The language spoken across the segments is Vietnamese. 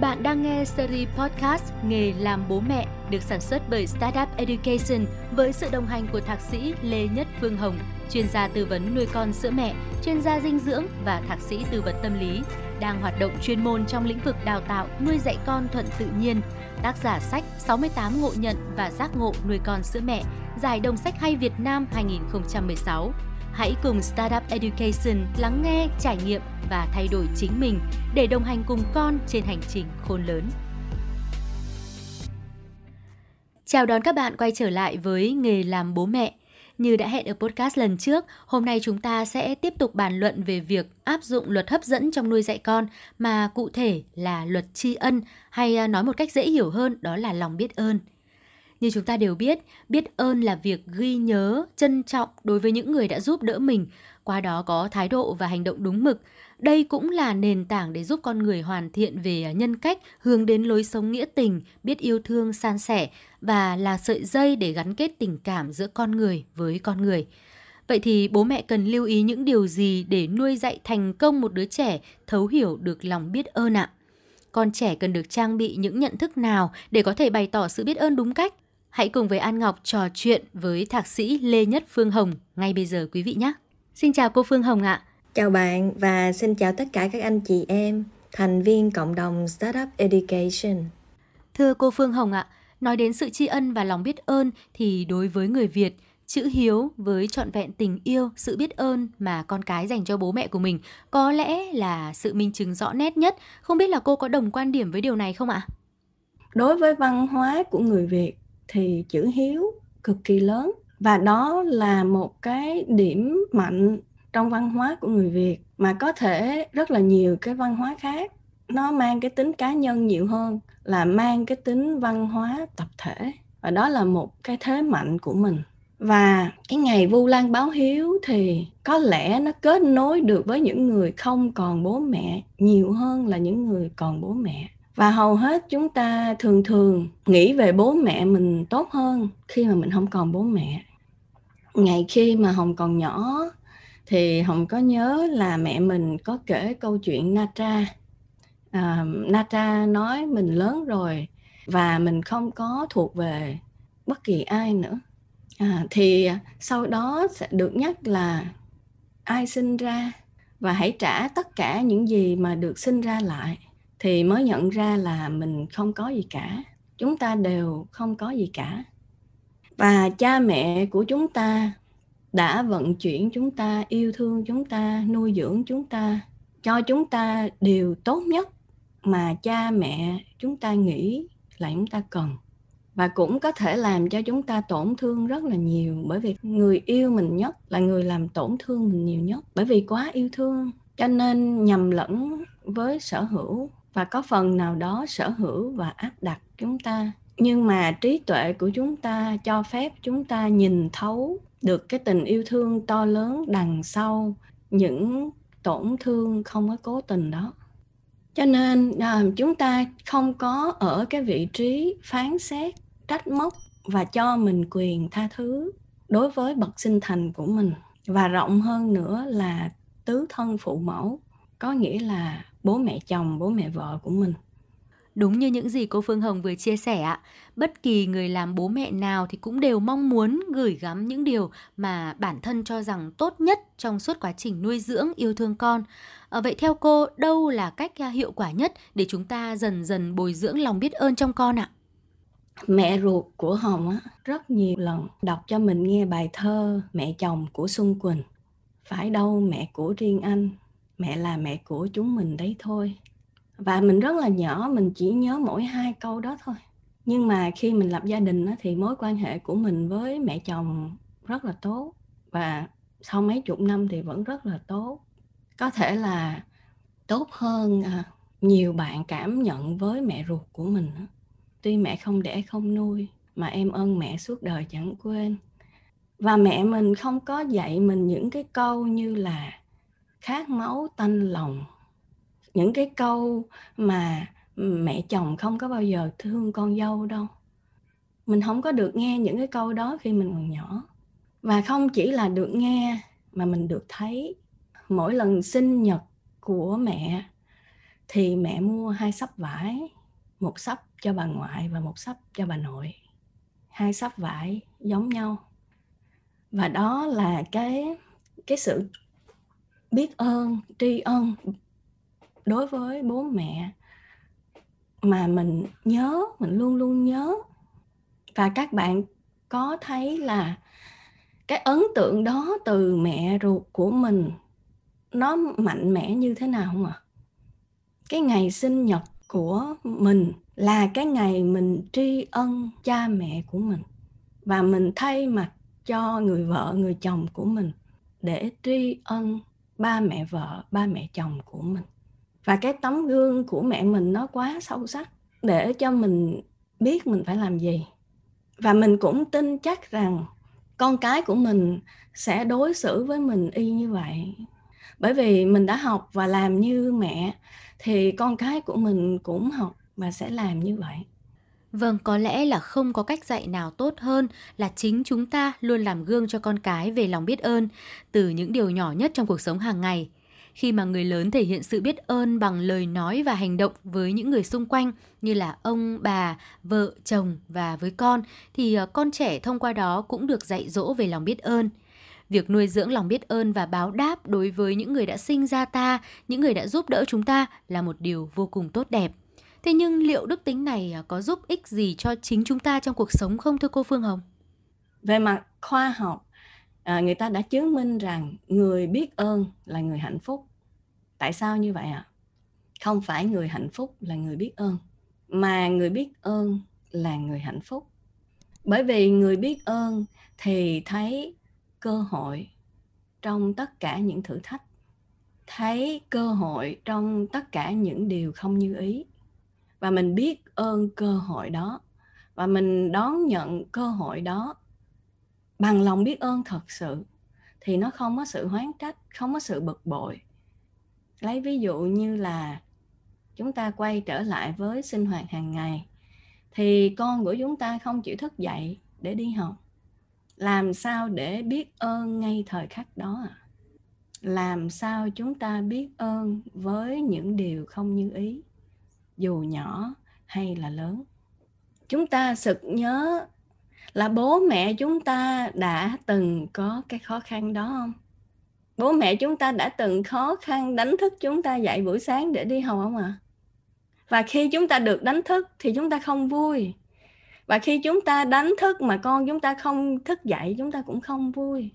Bạn đang nghe series podcast Nghề làm bố mẹ được sản xuất bởi Startup Education với sự đồng hành của Thạc sĩ Lê Nhất Phương Hồng, chuyên gia tư vấn nuôi con sữa mẹ, chuyên gia dinh dưỡng và thạc sĩ tư vấn tâm lý, đang hoạt động chuyên môn trong lĩnh vực đào tạo nuôi dạy con thuận tự nhiên, tác giả sách 68 ngộ nhận và giác ngộ nuôi con sữa mẹ, giải đồng sách hay Việt Nam 2016. Hãy cùng Startup Education lắng nghe, trải nghiệm và thay đổi chính mình để đồng hành cùng con trên hành trình khôn lớn. Chào đón các bạn quay trở lại với Nghề làm bố mẹ. Như đã hẹn ở podcast lần trước, hôm nay chúng ta sẽ tiếp tục bàn luận về việc áp dụng luật hấp dẫn trong nuôi dạy con, mà cụ thể là luật tri ân, hay nói một cách dễ hiểu hơn đó là lòng biết ơn. Như chúng ta đều biết ơn là việc ghi nhớ, trân trọng đối với những người đã giúp đỡ mình, qua đó có thái độ và hành động đúng mực. Đây cũng là nền tảng để giúp con người hoàn thiện về nhân cách, hướng đến lối sống nghĩa tình, biết yêu thương, san sẻ và là sợi dây để gắn kết tình cảm giữa con người với con người. Vậy thì bố mẹ cần lưu ý những điều gì để nuôi dạy thành công một đứa trẻ thấu hiểu được lòng biết ơn ạ? Con trẻ cần được trang bị những nhận thức nào để có thể bày tỏ sự biết ơn đúng cách? Hãy cùng với An Ngọc trò chuyện với Thạc sĩ Lê Nhất Phương Hồng ngay bây giờ quý vị nhé. Xin chào cô Phương Hồng ạ. Chào bạn và xin chào tất cả các anh chị em, thành viên cộng đồng Startup Education. Thưa cô Phương Hồng ạ, nói đến sự tri ân và lòng biết ơn thì đối với người Việt, chữ hiếu với trọn vẹn tình yêu, sự biết ơn mà con cái dành cho bố mẹ của mình có lẽ là sự minh chứng rõ nét nhất. Không biết là cô có đồng quan điểm với điều này không ạ? Đối với văn hóa của người Việt, thì chữ hiếu cực kỳ lớn và đó là một cái điểm mạnh trong văn hóa của người Việt mà có thể rất là nhiều cái văn hóa khác nó mang cái tính cá nhân nhiều hơn là mang cái tính văn hóa tập thể, và đó là một cái thế mạnh của mình. Và cái ngày Vu Lan báo hiếu thì có lẽ nó kết nối được với những người không còn bố mẹ nhiều hơn là những người còn bố mẹ. Và hầu hết chúng ta thường nghĩ về bố mẹ mình tốt hơn khi mà mình không còn bố mẹ. Ngày khi mà Hồng còn nhỏ thì Hồng có nhớ là mẹ mình có kể câu chuyện Natra. Natra nói mình lớn rồi và mình không có thuộc về bất kỳ ai nữa. Thì sau đó sẽ được nhắc là ai sinh ra và hãy trả tất cả những gì mà được sinh ra lại. Thì mới nhận ra là mình không có gì cả. Chúng ta đều không có gì cả. Và cha mẹ của chúng ta đã vận chuyển chúng ta, yêu thương chúng ta, nuôi dưỡng chúng ta, cho chúng ta điều tốt nhất mà cha mẹ chúng ta nghĩ là chúng ta cần. Và cũng có thể làm cho chúng ta tổn thương rất là nhiều, bởi vì người yêu mình nhất là người làm tổn thương mình nhiều nhất. Bởi vì quá yêu thương, cho nên nhầm lẫn với sở hữu. Và có phần nào đó sở hữu và áp đặt chúng ta. Nhưng mà trí tuệ của chúng ta cho phép chúng ta nhìn thấu được cái tình yêu thương to lớn đằng sau những tổn thương không có cố tình đó. Cho nên chúng ta không có ở cái vị trí phán xét, trách móc và cho mình quyền tha thứ đối với bậc sinh thành của mình. Và rộng hơn nữa là tứ thân phụ mẫu, có nghĩa là bố mẹ chồng, bố mẹ vợ của mình. Đúng như những gì cô Phương Hồng vừa chia sẻ ạ, bất kỳ người làm bố mẹ nào thì cũng đều mong muốn gửi gắm những điều mà bản thân cho rằng tốt nhất trong suốt quá trình nuôi dưỡng, yêu thương con. Vậy theo cô, đâu là cách hiệu quả nhất để chúng ta dần dần bồi dưỡng lòng biết ơn trong con ạ? Mẹ ruột của Hồng rất nhiều lần đọc cho mình nghe bài thơ Mẹ chồng của Xuân Quỳnh. Phải đâu mẹ của riêng anh, mẹ là mẹ của chúng mình đấy thôi. Và mình rất là nhỏ, mình chỉ nhớ mỗi 2 câu đó thôi. Nhưng mà khi mình lập gia đình thì mối quan hệ của mình với mẹ chồng rất là tốt. Và sau mấy chục năm thì vẫn rất là tốt. Có thể là tốt hơn nhiều bạn cảm nhận với mẹ ruột của mình. Tuy mẹ không đẻ không nuôi, mà em ơn mẹ suốt đời chẳng quên. Và mẹ mình không có dạy mình những cái câu như là khát máu tanh lòng, những cái câu mà mẹ chồng không có bao giờ thương con dâu đâu. Mình không có được nghe những cái câu đó khi mình còn nhỏ. Và không chỉ là được nghe mà mình được thấy. Mỗi lần sinh nhật của mẹ thì mẹ mua 2 xấp vải, 1 xấp cho bà ngoại và 1 xấp cho bà nội. 2 xấp vải giống nhau. Và đó là cái sự biết ơn, tri ân đối với bố mẹ mà mình nhớ, mình luôn luôn nhớ. Và các bạn có thấy là cái ấn tượng đó từ mẹ ruột của mình nó mạnh mẽ như thế nào không ạ? Cái ngày sinh nhật của mình là cái ngày mình tri ân cha mẹ của mình, và mình thay mặt cho người vợ, người chồng của mình để tri ân ba mẹ vợ, ba mẹ chồng của mình. Và cái tấm gương của mẹ mình nó quá sâu sắc để cho mình biết mình phải làm gì. Và mình cũng tin chắc rằng con cái của mình sẽ đối xử với mình y như vậy. Bởi vì mình đã học và làm như mẹ thì con cái của mình cũng học và sẽ làm như vậy. Vâng, có lẽ là không có cách dạy nào tốt hơn là chính chúng ta luôn làm gương cho con cái về lòng biết ơn từ những điều nhỏ nhất trong cuộc sống hàng ngày. Khi mà người lớn thể hiện sự biết ơn bằng lời nói và hành động với những người xung quanh như là ông, bà, vợ, chồng và với con, thì con trẻ thông qua đó cũng được dạy dỗ về lòng biết ơn. Việc nuôi dưỡng lòng biết ơn và báo đáp đối với những người đã sinh ra ta, những người đã giúp đỡ chúng ta là một điều vô cùng tốt đẹp. Thế nhưng liệu đức tính này có giúp ích gì cho chính chúng ta trong cuộc sống không thưa cô Phương Hồng? Về mặt khoa học, người ta đã chứng minh rằng người biết ơn là người hạnh phúc. Tại sao như vậy ạ? Không phải người hạnh phúc là người biết ơn, mà người biết ơn là người hạnh phúc. Bởi vì người biết ơn thì thấy cơ hội trong tất cả những thử thách, thấy cơ hội trong tất cả những điều không như ý. Và mình biết ơn cơ hội đó, và mình đón nhận cơ hội đó bằng lòng biết ơn thật sự, thì nó không có sự hoán trách, không có sự bực bội. Lấy ví dụ như là chúng ta quay trở lại với sinh hoạt hàng ngày, thì con của chúng ta không chịu thức dậy để đi học. Làm sao để biết ơn ngay thời khắc đó ạ? Làm sao chúng ta biết ơn với những điều không như ý, dù nhỏ hay là lớn? Chúng ta sực nhớ là bố mẹ chúng ta đã từng có cái khó khăn đó không? Bố mẹ chúng ta đã từng khó khăn đánh thức chúng ta dậy buổi sáng để đi học không ạ? Và khi chúng ta được đánh thức thì chúng ta không vui. Và khi chúng ta đánh thức mà con chúng ta không thức dậy, chúng ta cũng không vui.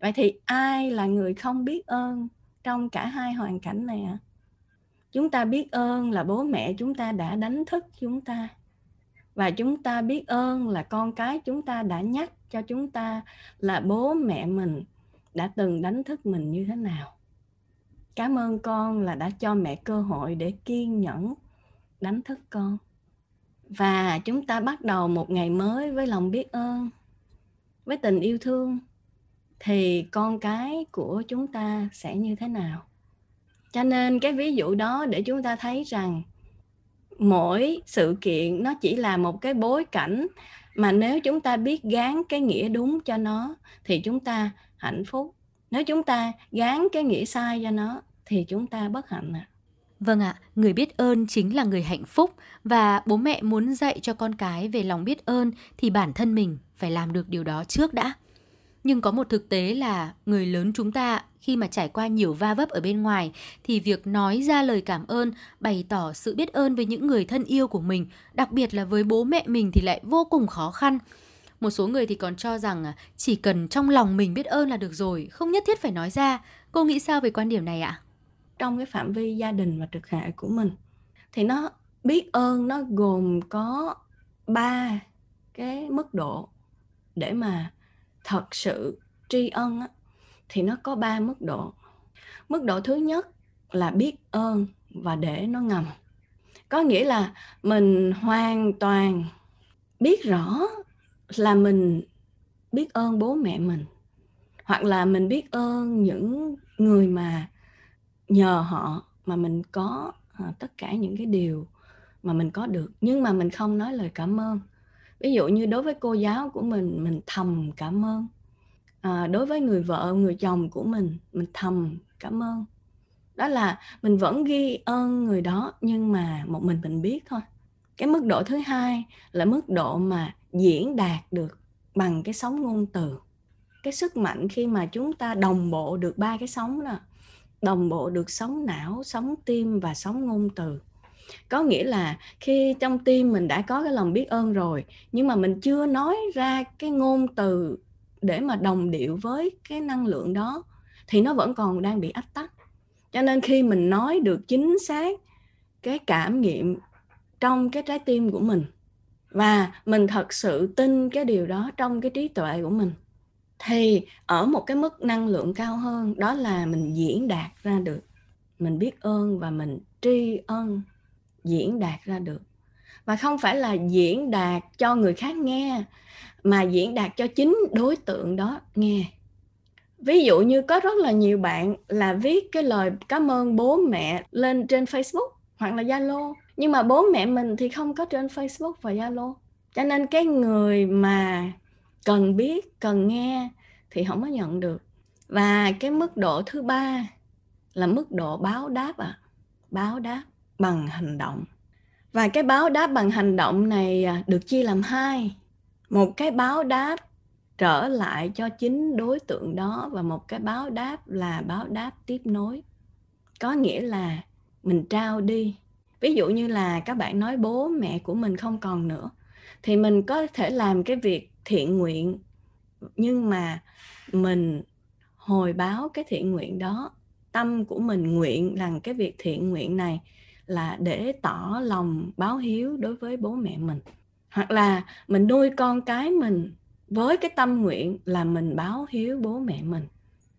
Vậy thì ai là người không biết ơn trong cả hai hoàn cảnh này ạ? Chúng ta biết ơn là bố mẹ chúng ta đã đánh thức chúng ta. Và chúng ta biết ơn là con cái chúng ta đã nhắc cho chúng ta là bố mẹ mình đã từng đánh thức mình như thế nào. Cảm ơn con là đã cho mẹ cơ hội để kiên nhẫn đánh thức con. Và chúng ta bắt đầu một ngày mới với lòng biết ơn, với tình yêu thương, thì con cái của chúng ta sẽ như thế nào? Cho nên cái ví dụ đó để chúng ta thấy rằng mỗi sự kiện nó chỉ là một cái bối cảnh, mà nếu chúng ta biết gán cái nghĩa đúng cho nó thì chúng ta hạnh phúc. Nếu chúng ta gán cái nghĩa sai cho nó thì chúng ta bất hạnh ạ. Vâng ạ, người biết ơn chính là người hạnh phúc, và bố mẹ muốn dạy cho con cái về lòng biết ơn thì bản thân mình phải làm được điều đó trước đã. Nhưng có một thực tế là người lớn chúng ta khi mà trải qua nhiều va vấp ở bên ngoài thì việc nói ra lời cảm ơn, bày tỏ sự biết ơn với những người thân yêu của mình, đặc biệt là với bố mẹ mình thì lại vô cùng khó khăn. Một số người thì còn cho rằng chỉ cần trong lòng mình biết ơn là được rồi, không nhất thiết phải nói ra. Cô nghĩ sao về quan điểm này ạ? Trong cái phạm vi gia đình và trực hệ của mình thì nó biết ơn nó gồm có 3 cái mức độ để mà thật sự tri ân á, thì nó có 3 mức độ. Mức độ thứ nhất là biết ơn và để nó ngầm. Có nghĩa là mình hoàn toàn biết rõ là mình biết ơn bố mẹ mình, hoặc là mình biết ơn những người mà nhờ họ mà mình có tất cả những cái điều mà mình có được, nhưng mà mình không nói lời cảm ơn. Ví dụ như đối với cô giáo của mình thầm cảm ơn. Đối với người vợ, người chồng của mình thầm cảm ơn. Đó là mình vẫn ghi ơn người đó, nhưng mà một mình biết thôi. Cái mức độ thứ hai là mức độ mà diễn đạt được bằng cái sóng ngôn từ. Cái sức mạnh khi mà chúng ta đồng bộ được ba cái sóng đó, đồng bộ được sóng não, sóng tim và sóng ngôn từ. Có nghĩa là khi trong tim mình đã có cái lòng biết ơn rồi, nhưng mà mình chưa nói ra cái ngôn từ để mà đồng điệu với cái năng lượng đó, thì nó vẫn còn đang bị ách tắc. Cho nên khi mình nói được chính xác cái cảm nghiệm trong cái trái tim của mình, và mình thật sự tin cái điều đó trong cái trí tuệ của mình, thì ở một cái mức năng lượng cao hơn, đó là mình diễn đạt ra được. Mình biết ơn và mình tri ân, diễn đạt ra được. Và không phải là diễn đạt cho người khác nghe, mà diễn đạt cho chính đối tượng đó nghe. Ví dụ như có rất là nhiều bạn là viết cái lời cảm ơn bố mẹ lên trên Facebook hoặc là Zalo, nhưng mà bố mẹ mình thì không có trên Facebook và Zalo. Cho nên cái người mà cần biết, cần nghe thì không có nhận được. Và cái mức độ thứ ba là mức độ báo đáp ạ. Báo đáp bằng hành động. Và cái báo đáp bằng hành động này được chia làm hai. Một cái báo đáp trở lại cho chính đối tượng đó, và một cái báo đáp là báo đáp tiếp nối. Có nghĩa là mình trao đi. Ví dụ như là các bạn nói bố mẹ của mình không còn nữa, thì mình có thể làm cái việc thiện nguyện, nhưng mà mình hồi báo cái thiện nguyện đó. Tâm của mình nguyện rằng cái việc thiện nguyện này là để tỏ lòng báo hiếu đối với bố mẹ mình. Hoặc là mình nuôi con cái mình với cái tâm nguyện là mình báo hiếu bố mẹ mình.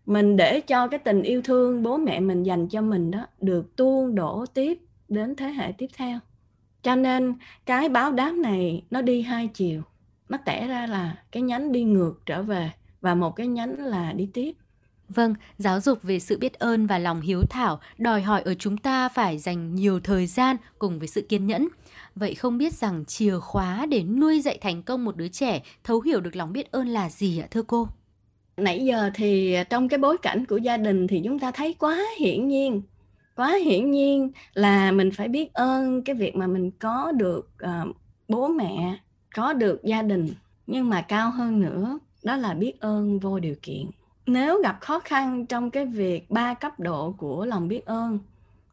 Mình để cho cái tình yêu thương bố mẹ mình dành cho mình đó được tuôn đổ tiếp đến thế hệ tiếp theo. Cho nên cái báo đáp này nó đi hai chiều. Nó tẻ ra là cái nhánh đi ngược trở về và một cái nhánh là đi tiếp. Vâng, giáo dục về sự biết ơn và lòng hiếu thảo đòi hỏi ở chúng ta phải dành nhiều thời gian cùng với sự kiên nhẫn. Vậy không biết rằng chìa khóa để nuôi dạy thành công một đứa trẻ thấu hiểu được lòng biết ơn là gì ạ thưa cô? Nãy giờ thì trong cái bối cảnh của gia đình thì chúng ta thấy quá hiển nhiên là mình phải biết ơn cái việc mà mình có được bố mẹ, có được gia đình. Nhưng mà cao hơn nữa đó là biết ơn vô điều kiện. Nếu gặp khó khăn trong cái việc ba cấp độ của lòng biết ơn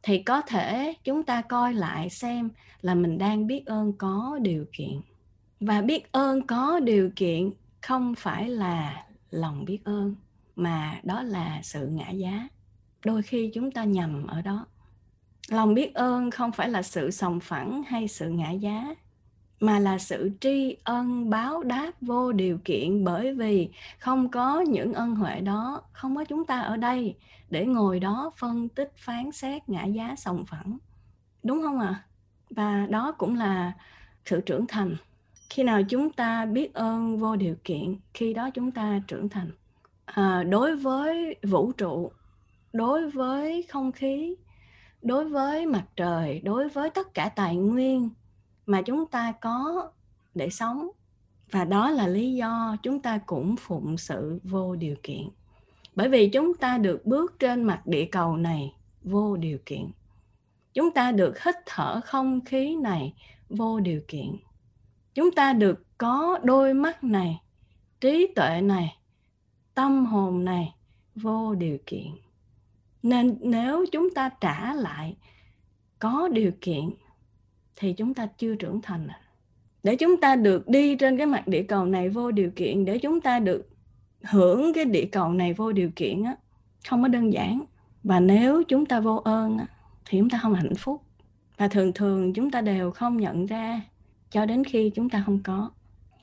thì có thể chúng ta coi lại xem là mình đang biết ơn có điều kiện. Và biết ơn có điều kiện không phải là lòng biết ơn, mà đó là sự ngã giá. Đôi khi chúng ta nhầm ở đó. Lòng biết ơn không phải là sự sòng phẳng hay sự ngã giá, mà là sự tri ân báo đáp vô điều kiện, bởi vì không có những ân huệ đó, không có chúng ta ở đây để ngồi đó phân tích, phán xét, ngã giá, sòng phẳng. Đúng không ạ? Và đó cũng là sự trưởng thành. Khi nào chúng ta biết ơn vô điều kiện, khi đó chúng ta trưởng thành. Đối với vũ trụ, đối với không khí, đối với mặt trời, đối với tất cả tài nguyên mà chúng ta có để sống. Và đó là lý do chúng ta cũng phụng sự vô điều kiện. Bởi vì chúng ta được bước trên mặt địa cầu này vô điều kiện. Chúng ta được hít thở không khí này vô điều kiện. Chúng ta được có đôi mắt này, trí tuệ này, tâm hồn này vô điều kiện. Nên nếu chúng ta trả lại có điều kiện thì chúng ta chưa trưởng thành. Để chúng ta được đi trên cái mặt địa cầu này vô điều kiện, để chúng ta được hưởng cái địa cầu này vô điều kiện á, không có đơn giản. Và nếu chúng ta vô ơn á, thì chúng ta không hạnh phúc. Và thường thường chúng ta đều không nhận ra cho đến khi chúng ta không có.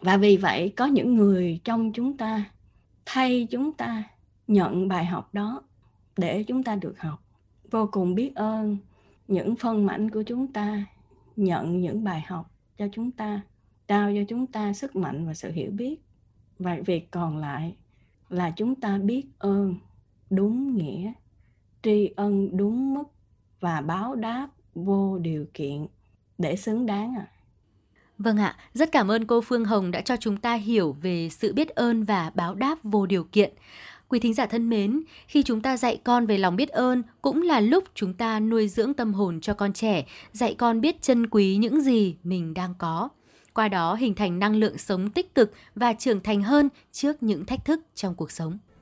Và vì vậy có những người trong chúng ta thay chúng ta nhận bài học đó để chúng ta được học. Vô cùng biết ơn những phân mảnh của chúng ta nhận những bài học cho chúng ta, trao cho chúng ta sức mạnh và sự hiểu biết. Và việc còn lại là chúng ta biết ơn đúng nghĩa, tri ân đúng mức và báo đáp vô điều kiện để xứng đáng ạ. Vâng ạ, rất cảm ơn cô Phương Hồng đã cho chúng ta hiểu về sự biết ơn và báo đáp vô điều kiện. Quý thính giả thân mến, khi chúng ta dạy con về lòng biết ơn cũng là lúc chúng ta nuôi dưỡng tâm hồn cho con trẻ, dạy con biết trân quý những gì mình đang có. Qua đó hình thành năng lượng sống tích cực và trưởng thành hơn trước những thách thức trong cuộc sống.